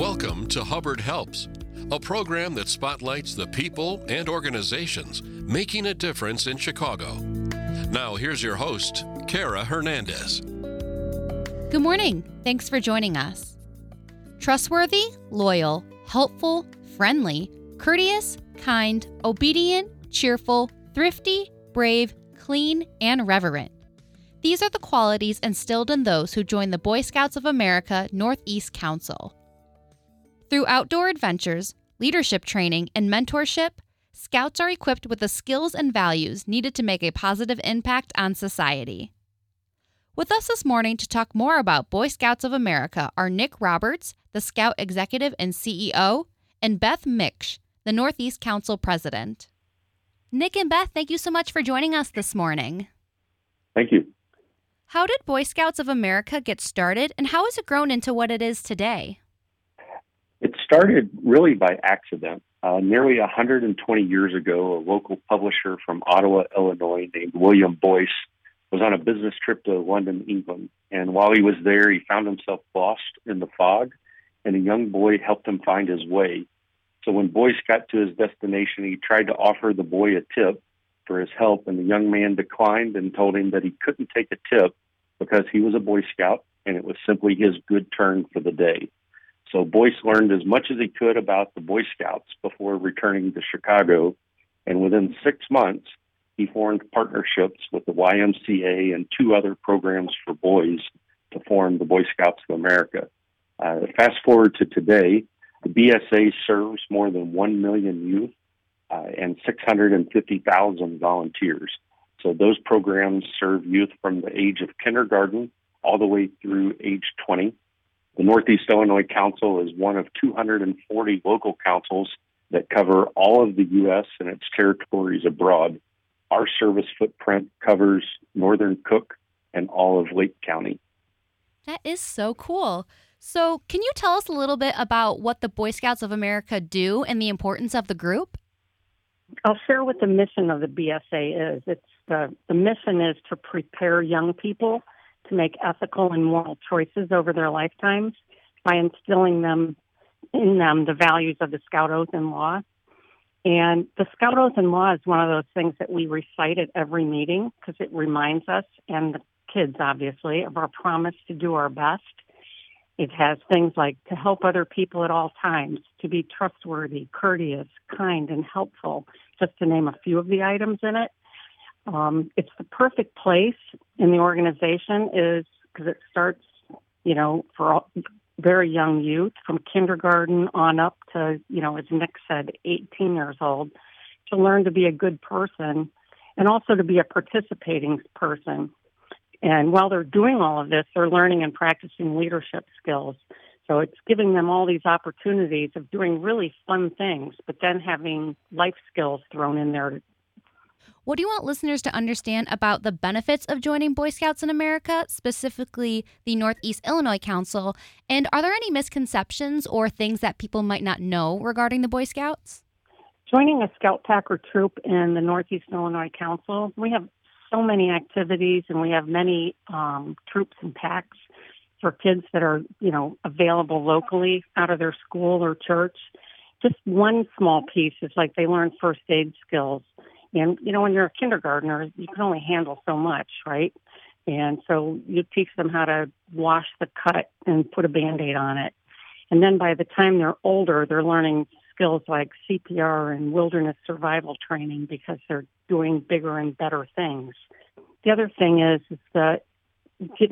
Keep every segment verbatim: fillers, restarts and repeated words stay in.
Welcome to Hubbard Helps, a program that spotlights the people and organizations making a difference in Chicago. Now here's your host, Kara Hernandez. Good morning. Thanks for joining us. Trustworthy, loyal, helpful, friendly, courteous, kind, obedient, cheerful, thrifty, brave, clean, and reverent. These are the qualities instilled in those who join the Boy Scouts of America Northeast Council. Through outdoor adventures, leadership training, and mentorship, Scouts are equipped with the skills and values needed to make a positive impact on society. With us this morning to talk more about Boy Scouts of America are Nick Roberts, the Scout Executive and C E O, and Beth Micksch, the Northeast Council President. Nick and Beth, thank you so much for joining us this morning. Thank you. How did Boy Scouts of America get started, and how has it grown into what it is today? It started really by accident. Uh, nearly one hundred twenty years ago, a local publisher from Ottawa, Illinois, named William Boyce, was on a business trip to London, England. And while he was there, he found himself lost in the fog, and a young boy helped him find his way. So when Boyce got to his destination, he tried to offer the boy a tip for his help, and the young man declined and told him that he couldn't take a tip because he was a Boy Scout, and it was simply his good turn for the day. So Boyce learned as much as he could about the Boy Scouts before returning to Chicago, and within six months, he formed partnerships with the Y M C A and two other programs for boys to form the Boy Scouts of America. Uh, fast forward to today, the B S A serves more than one million youth uh, and six hundred fifty thousand volunteers. So those programs serve youth from the age of kindergarten all the way through age twenty. The Northeast Illinois Council is one of two hundred forty local councils that cover all of the U S and its territories abroad. Our service footprint covers northern Cook and all of Lake County. That is so cool. So can you tell us a little bit about what the Boy Scouts of America do and the importance of the group? I'll share what the mission of the B S A is. It's the, the mission is to prepare young people to make ethical and moral choices over their lifetimes by instilling them in them the values of the Scout Oath and Law. And the Scout Oath and Law is one of those things that we recite at every meeting because it reminds us, and the kids obviously, of our promise to do our best. It has things like to help other people at all times, to be trustworthy, courteous, kind, and helpful, just to name a few of the items in it. Um, it's the perfect place in the organization is because it starts, you know, for all, very young youth from kindergarten on up to, you know, as Nick said, eighteen years old, to learn to be a good person and also to be a participating person. And while they're doing all of this, they're learning and practicing leadership skills. So it's giving them all these opportunities of doing really fun things, but then having life skills thrown in there. What do you want listeners to understand about the benefits of joining Boy Scouts in America, specifically the Northeast Illinois Council? And are there any misconceptions or things that people might not know regarding the Boy Scouts? Joining a Scout Pack or troop in the Northeast Illinois Council, we have so many activities, and we have many um, troops and packs for kids that are, you know, available locally out of their school or church. Just one small piece is like they learn first aid skills. And, you know, when you're a kindergartner, you can only handle so much, right? And so you teach them how to wash the cut and put a Band-Aid on it. And then by the time they're older, they're learning skills like C P R and wilderness survival training because they're doing bigger and better things. The other thing is, is that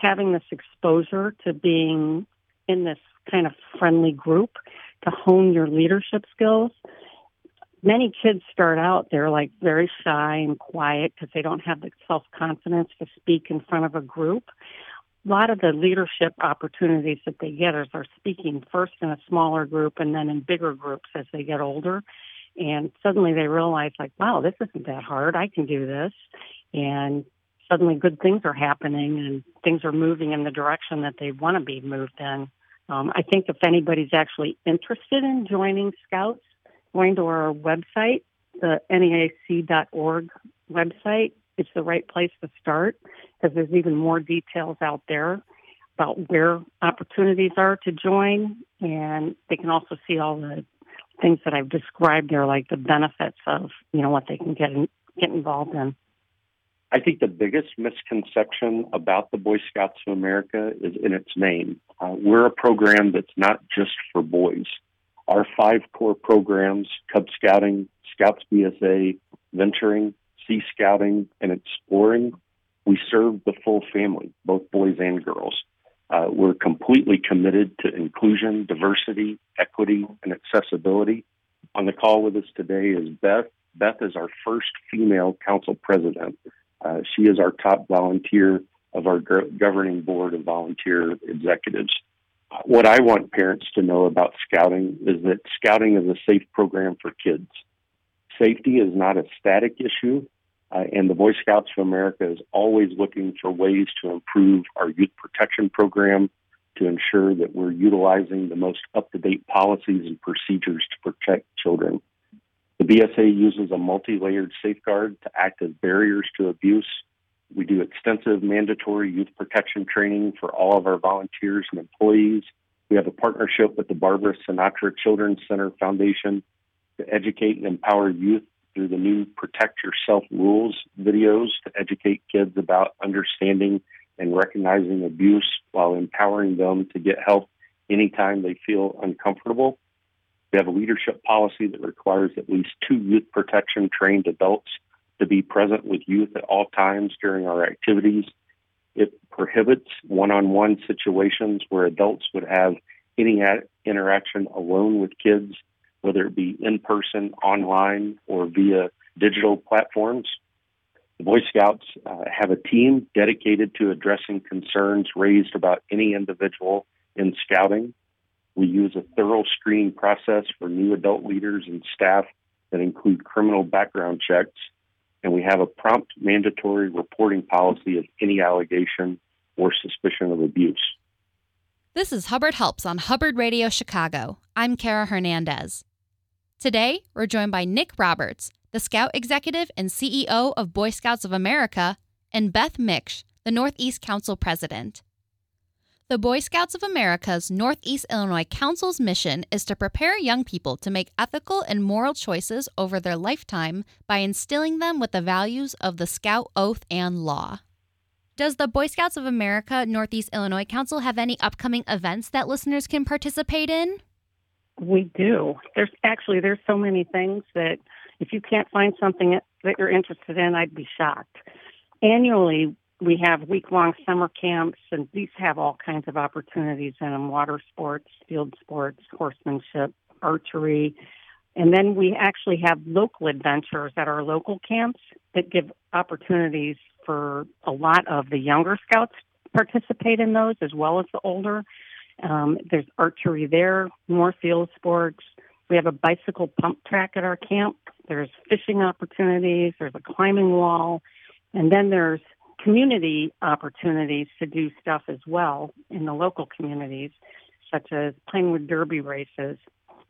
having this exposure to being in this kind of friendly group to hone your leadership skills. Many kids start out, they're like very shy and quiet because they don't have the self-confidence to speak in front of a group. A lot of the leadership opportunities that they get is are speaking first in a smaller group and then in bigger groups as they get older. And suddenly they realize, like, wow, this isn't that hard. I can do this. And suddenly good things are happening and things are moving in the direction that they want to be moved in. Um, I think if anybody's actually interested in joining Scouts, going to our website, the N E A C dot org website, it's the right place to start because there's even more details out there. about where opportunities are to join, and they can also see all the things that I've described there, like the benefits of, you know, what they can get in, get involved in. I think the biggest misconception about the Boy Scouts of America is in its name. Uh, we're a program that's not just for boys. Our five core programs, Cub Scouting, Scouts B S A, Venturing, Sea Scouting, and Exploring, we serve the full family, both boys and girls. Uh, we're completely committed to inclusion, diversity, equity, and accessibility. On the call with us today is Beth. Beth is our first female council president. Uh, she is our top volunteer of our go- governing board of volunteer executives. What I want parents to know about scouting is that scouting is a safe program for kids. Safety is not a static issue, uh, and the Boy Scouts of America is always looking for ways to improve our youth protection program to ensure that we're utilizing the most up-to-date policies and procedures to protect children. The B S A uses a multi-layered safeguard to act as barriers to abuse. We do extensive mandatory youth protection training for all of our volunteers and employees. We have a partnership with the Barbara Sinatra Children's Center Foundation to educate and empower youth through the new Protect Yourself Rules videos to educate kids about understanding and recognizing abuse while empowering them to get help anytime they feel uncomfortable. We have a leadership policy that requires at least two youth protection trained adults to be present with youth at all times during our activities. It prohibits one-on-one situations where adults would have any interaction alone with kids, whether it be in person, online, or via digital platforms. The Boy Scouts uh, have a team dedicated to addressing concerns raised about any individual in scouting. We use a thorough screening process for new adult leaders and staff that include criminal background checks, and we have a prompt mandatory reporting policy of any allegation or suspicion of abuse. This is Hubbard Helps on Hubbard Radio Chicago. I'm Kara Hernandez. Today, we're joined by Nick Roberts, the Scout Executive and C E O of Boy Scouts of America, and Beth Micksch, the Northeast Council President. The Boy Scouts of America's Northeast Illinois Council's mission is to prepare young people to make ethical and moral choices over their lifetime by instilling them with the values of the Scout Oath and Law. Does the Boy Scouts of America Northeast Illinois Council have any upcoming events that listeners can participate in? We do. There's actually, there's so many things that if you can't find something that you're interested in, I'd be shocked. Annually, we have week-long summer camps, and these have all kinds of opportunities in them: water sports, field sports, horsemanship, archery. And then we actually have local adventures at our local camps that give opportunities for a lot of the younger scouts to participate in those, as well as the older. Um, there's archery there, more field sports. We have a bicycle pump track at our camp. There's fishing opportunities. There's a climbing wall. And then there's community opportunities to do stuff as well in the local communities, such as Pinewood Derby races.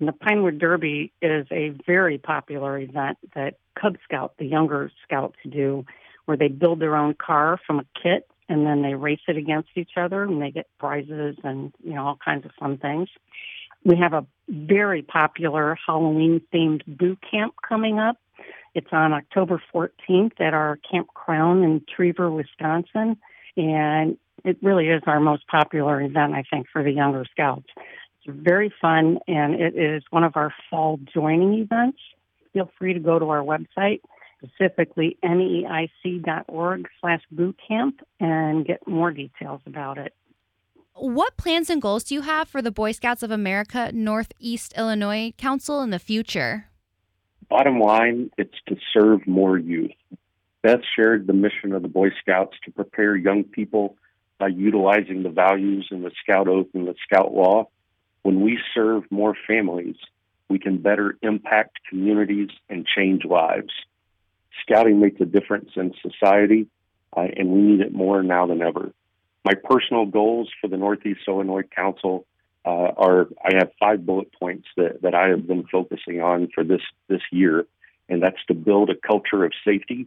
And the Pinewood Derby is a very popular event that Cub Scout, the younger scouts, do, where they build their own car from a kit and then they race it against each other and they get prizes and, you know, all kinds of fun things. We have a very popular Halloween-themed boo camp coming up. It's on October fourteenth at our Camp Crown in Trevor, Wisconsin, and it really is our most popular event, I think, for the younger scouts. It's very fun, and it is one of our fall joining events. Feel free to go to our website, specifically N E A C dot org slash bootcamp, and get more details about it. What plans and goals do you have for the Boy Scouts of America Northeast Illinois Council in the future? Bottom line, it's to serve more youth. Beth shared the mission of the Boy Scouts to prepare young people by utilizing the values in the Scout Oath and the Scout Law. When we serve more families, we can better impact communities and change lives. Scouting makes a difference in society, uh, and we need it more now than ever. My personal goals for the Northeast Illinois Council Uh, are I have five bullet points that, that I have been focusing on for this, this year, and that's to build a culture of safety,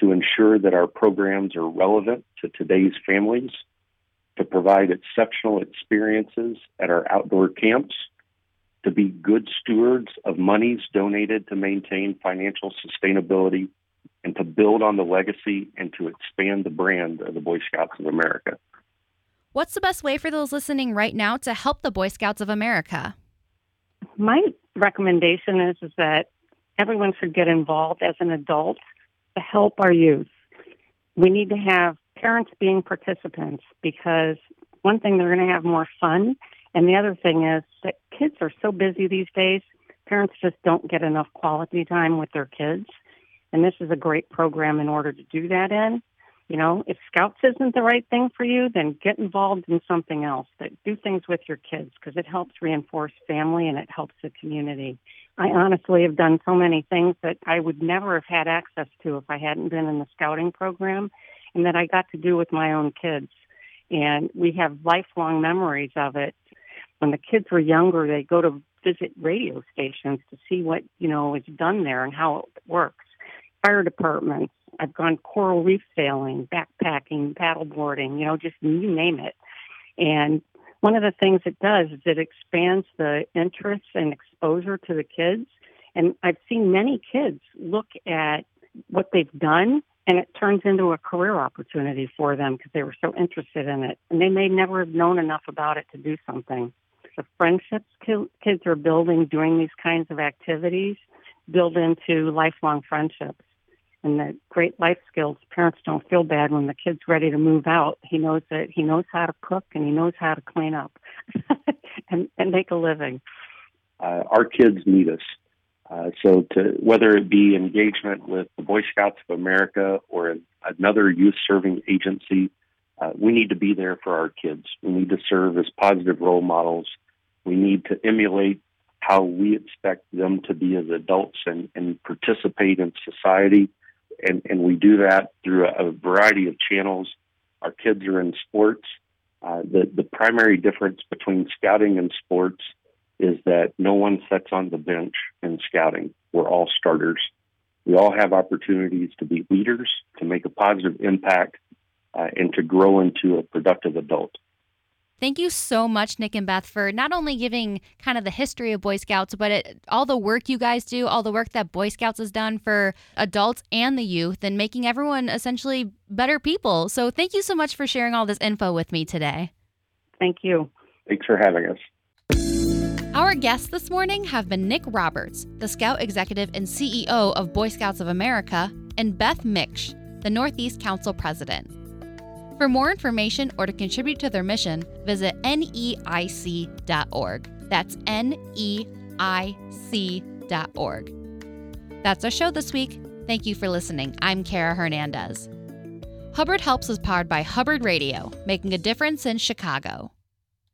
to ensure that our programs are relevant to today's families, to provide exceptional experiences at our outdoor camps, to be good stewards of monies donated to maintain financial sustainability, and to build on the legacy and to expand the brand of the Boy Scouts of America. What's the best way for those listening right now to help the Boy Scouts of America? My recommendation is, is that everyone should get involved as an adult to help our youth. We need to have parents being participants, because one thing, they're going to have more fun, and the other thing is that kids are so busy these days, parents just don't get enough quality time with their kids, and this is a great program in order to do that in. You know, if Scouts isn't the right thing for you, then get involved in something else. That do things with your kids, because it helps reinforce family and it helps the community. I honestly have done so many things that I would never have had access to if I hadn't been in the scouting program, and that I got to do with my own kids. And we have lifelong memories of it. When the kids were younger, they go to visit radio stations to see what, you know, is done there and how it works. Fire departments. I've gone coral reef sailing, backpacking, paddleboarding, you know, just you name it. And one of the things it does is it expands the interests and exposure to the kids. And I've seen many kids look at what they've done, and it turns into a career opportunity for them because they were so interested in it. And they may never have known enough about it to do something. The friendships kids are building doing these kinds of activities build into lifelong friendships. And the great life skills, parents don't feel bad when the kid's ready to move out. He knows that he knows how to cook and he knows how to clean up and, and make a living. Uh, our kids need us. Uh, so to, whether it be engagement with the Boy Scouts of America or another youth-serving agency, uh, we need to be there for our kids. We need to serve as positive role models. We need to emulate how we expect them to be as adults and, and participate in society. And, and we do that through a, a variety of channels. Our kids are in sports. Uh, the, the primary difference between scouting and sports is that no one sits on the bench in scouting. We're all starters. We all have opportunities to be leaders, to make a positive impact, uh, and to grow into a productive adult. Thank you so much, Nick and Beth, for not only giving kind of the history of Boy Scouts, but it, all the work you guys do, all the work that Boy Scouts has done for adults and the youth, and making everyone essentially better people. So thank you so much for sharing all this info with me today. Thank you. Thanks for having us. Our guests this morning have been Nick Roberts, the Scout Executive and C E O of Boy Scouts of America, and Beth Micksch, the Northeast Council President. For more information or to contribute to their mission, visit N E A C dot org. That's N E I C dot org. That's our show this week. Thank you for listening. I'm Kara Hernandez. Hubbard Helps is powered by Hubbard Radio, making a difference in Chicago.